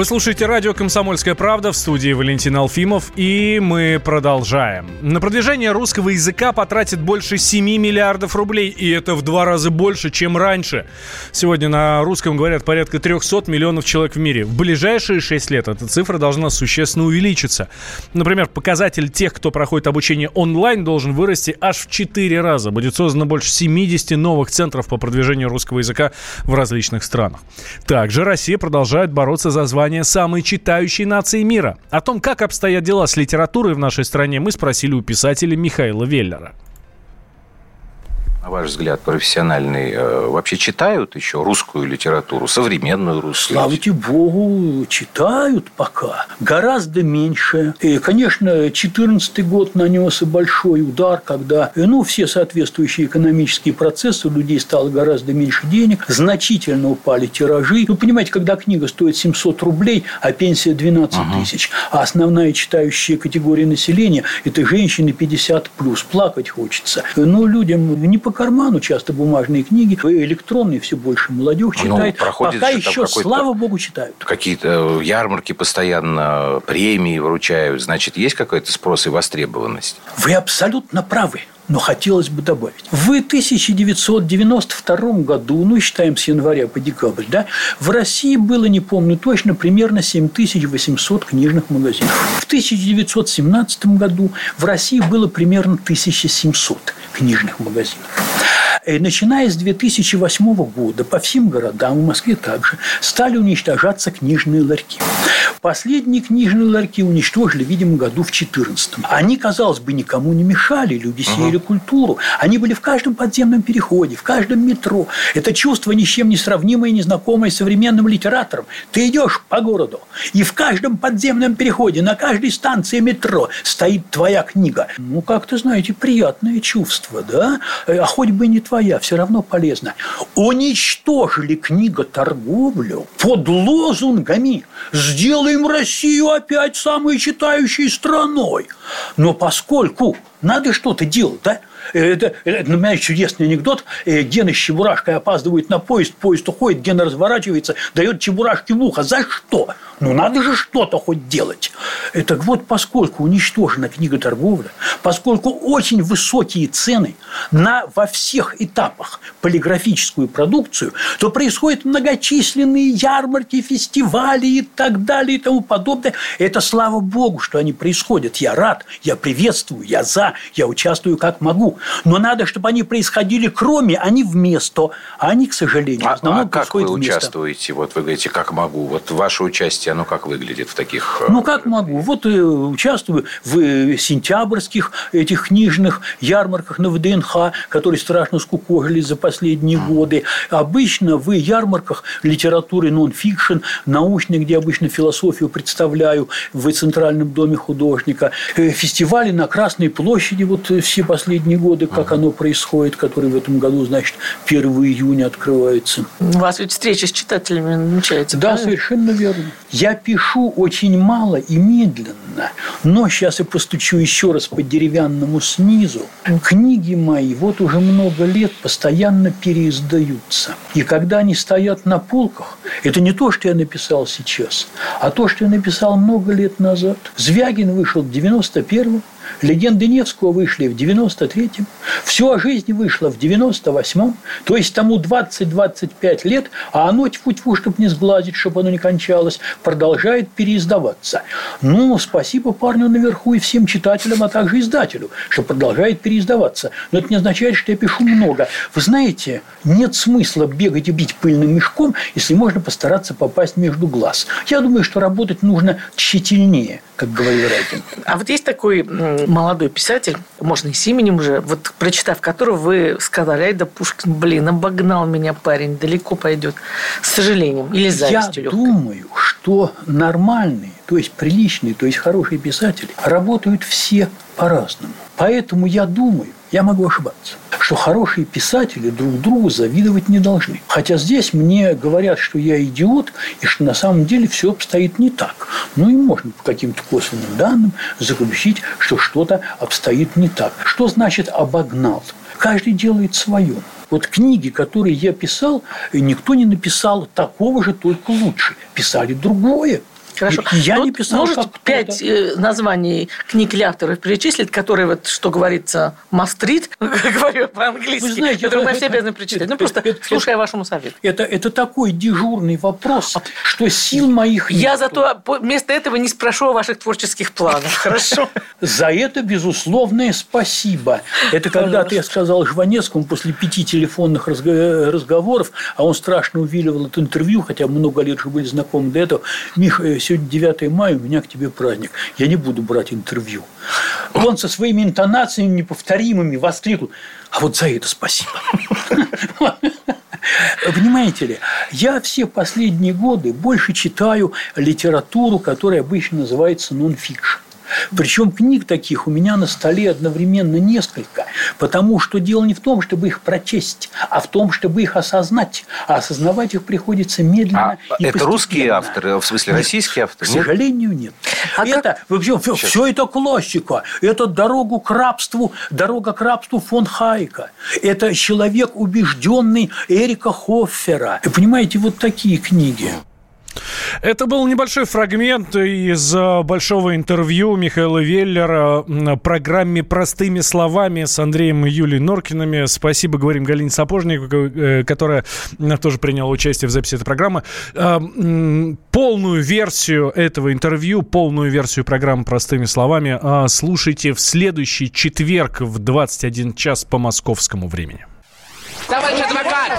Вы слушаете радио «Комсомольская правда», в студии Валентина Алфимов, и мы продолжаем. На продвижение русского языка потратит больше 7 миллиардов рублей, и это в 2 раза больше, чем раньше. Сегодня на русском говорят порядка 300 миллионов человек в мире. В ближайшие 6 лет эта цифра должна существенно увеличиться. Например, показатель тех, кто проходит обучение онлайн, должен вырасти аж в 4 раза. Будет создано больше 70 новых центров по продвижению русского языка в различных странах. Также Россия продолжает бороться за звание самой читающей нации мира. О том, как обстоят дела с литературой в нашей стране, мы спросили у писателя Михаила Веллера. На ваш взгляд, профессиональный, вообще читают еще русскую литературу, современную русскую? Слава-те богу, читают пока. Гораздо меньше. И, конечно, 2014 год нанес большой удар, когда все соответствующие экономические процессы, у людей стало гораздо меньше денег, значительно упали тиражи. Вы понимаете, когда книга стоит 700 рублей, а пенсия 12 тысяч, а основная читающая категория населения – это женщины 50+, плакать хочется. Но людям не по карману часто бумажные книги, электронные все больше молодежь читает. Пока еще, слава богу, читают. Какие-то ярмарки постоянно, премии вручают. Значит, есть какой-то спрос и востребованность? Вы абсолютно правы. Но хотелось бы добавить. В 1992 году, считаем с января по декабрь, в России было, не помню точно, примерно 7800 книжных магазинов. В 1917 году в России было примерно 1700 книжных магазинов. И начиная с 2008 года по всем городам, в Москве также, стали уничтожаться книжные ларьки. Последние книжные ларьки уничтожили, видимо, году в 2014. Они, казалось бы, никому не мешали, люди сеяли культуру. Они были в каждом подземном переходе, в каждом метро. Это чувство ни с чем не сравнимое, незнакомое современным литераторам. Ты идешь по городу, и в каждом подземном переходе, на каждой станции метро стоит твоя книга. Как-то, знаете, приятное чувство, да? А хоть бы не твоя, все равно полезно. Уничтожили книготорговлю под лозунгами «Сделай им Россию опять самой читающей страной». Но поскольку надо что-то делать, Это, у меня чудесный анекдот. Гена с чебурашкой опаздывает на поезд, поезд уходит, Гена разворачивается, дает чебурашке в ухо. За что? Надо же что-то хоть делать. Так вот, поскольку уничтожена книготорговля, поскольку очень высокие цены во всех этапах полиграфическую продукцию, то происходят многочисленные ярмарки, фестивали и так далее и тому подобное. Это слава богу, что они происходят. Я рад, я приветствую, я за, я участвую как могу. Но надо, чтобы они происходили кроме, а не вместо. А они, к сожалению, в основном происходят вместо. А как вы участвуете? Вы говорите, как могу. Ваше участие, оно как выглядит в таких... как могу. Участвую в сентябрьских этих книжных ярмарках на ВДНХ, которые страшно скукожили за последние годы. Обычно в ярмарках литературы нон-фикшн, научной, где обычно философию представляю, в Центральном доме художника. Фестивали на Красной площади, все последние годы, как оно происходит, который в этом году, значит, 1 июня открывается. У вас ведь встреча с читателями намечается. Да, правильно? Совершенно верно. Я пишу очень мало и медленно, но сейчас я постучу еще раз по деревянному снизу. Книги мои уже много лет постоянно переиздаются. И когда они стоят на полках, это не то, что я написал сейчас, а то, что я написал много лет назад. Звягин вышел в 91-м, «Легенды Невского» вышли в 93-м, «Всё о жизни» вышло в 98-м, то есть тому 20-25 лет, а оно, тьфу-тьфу, чтобы не сглазить, чтобы оно не кончалось, продолжает переиздаваться. Спасибо парню наверху и всем читателям, а также издателю, что продолжает переиздаваться. Но это не означает, что я пишу много. Вы знаете, нет смысла бегать и бить пыльным мешком, если можно постараться попасть между глаз. Я думаю, что работать нужно тщательнее, как говорил Райкин. А есть такой... молодой писатель, можно и с именем уже, прочитав которого, вы сказали: «Ай да Пушкин, обогнал меня парень, далеко пойдет». С сожалением или завистью легкой. Я думаю, что нормальные, то есть приличные, то есть хорошие писатели работают все по-разному. Поэтому я думаю, я могу ошибаться, что хорошие писатели друг другу завидовать не должны. Хотя здесь мне говорят, что я идиот, и что на самом деле все обстоит не так. И можно по каким-то косвенным данным заключить, что что-то обстоит не так. Что значит «обогнал»? Каждый делает свое. Книги, которые я писал, никто не написал такого же, только лучше. Писали другое. хорошо. Я вот не писал. Можете 5 названий книг или авторов перечислить, которые, вот, что говорится, мастрит, говорю по-английски, которые мы все обязаны прочитать. Ну, просто слушая вашему совету. Это такой дежурный вопрос, что сил моих нет. Я зато вместо этого не спрошу о ваших творческих планах. Хорошо? За это безусловное спасибо. Это когда-то я сказал Жванецкому после 5 телефонных разговоров, а он страшно увиливал от интервью, хотя много лет же были знакомы до этого. Миша, сегодня 9 мая, у меня к тебе праздник. Я не буду брать интервью. Он со своими интонациями неповторимыми воскликнул: а вот за это спасибо. Понимаете ли, я все последние годы больше читаю литературу, которая обычно называется нон-фикшн. Причем книг таких у меня на столе одновременно несколько, потому что дело не в том, чтобы их прочесть, а в том, чтобы их осознать. А осознавать их приходится медленно и постепенно. Это русские авторы, в смысле российские авторы? К сожалению, нет. Это вообще все это классика. Это «Дорога к рабству» фон Хайка. Это «Человек убежденный» Эрика Хоффера. Понимаете, вот такие книги. Это был небольшой фрагмент из большого интервью Михаила Веллера в программе «Простыми словами» с Андреем и Юлией Норкиными. Спасибо, говорим, Галине Сапожниковой, которая тоже приняла участие в записи этой программы. Полную версию этого интервью, полную версию программы «Простыми словами» слушайте в следующий четверг в 21 час по московскому времени. Товарищ адвокат!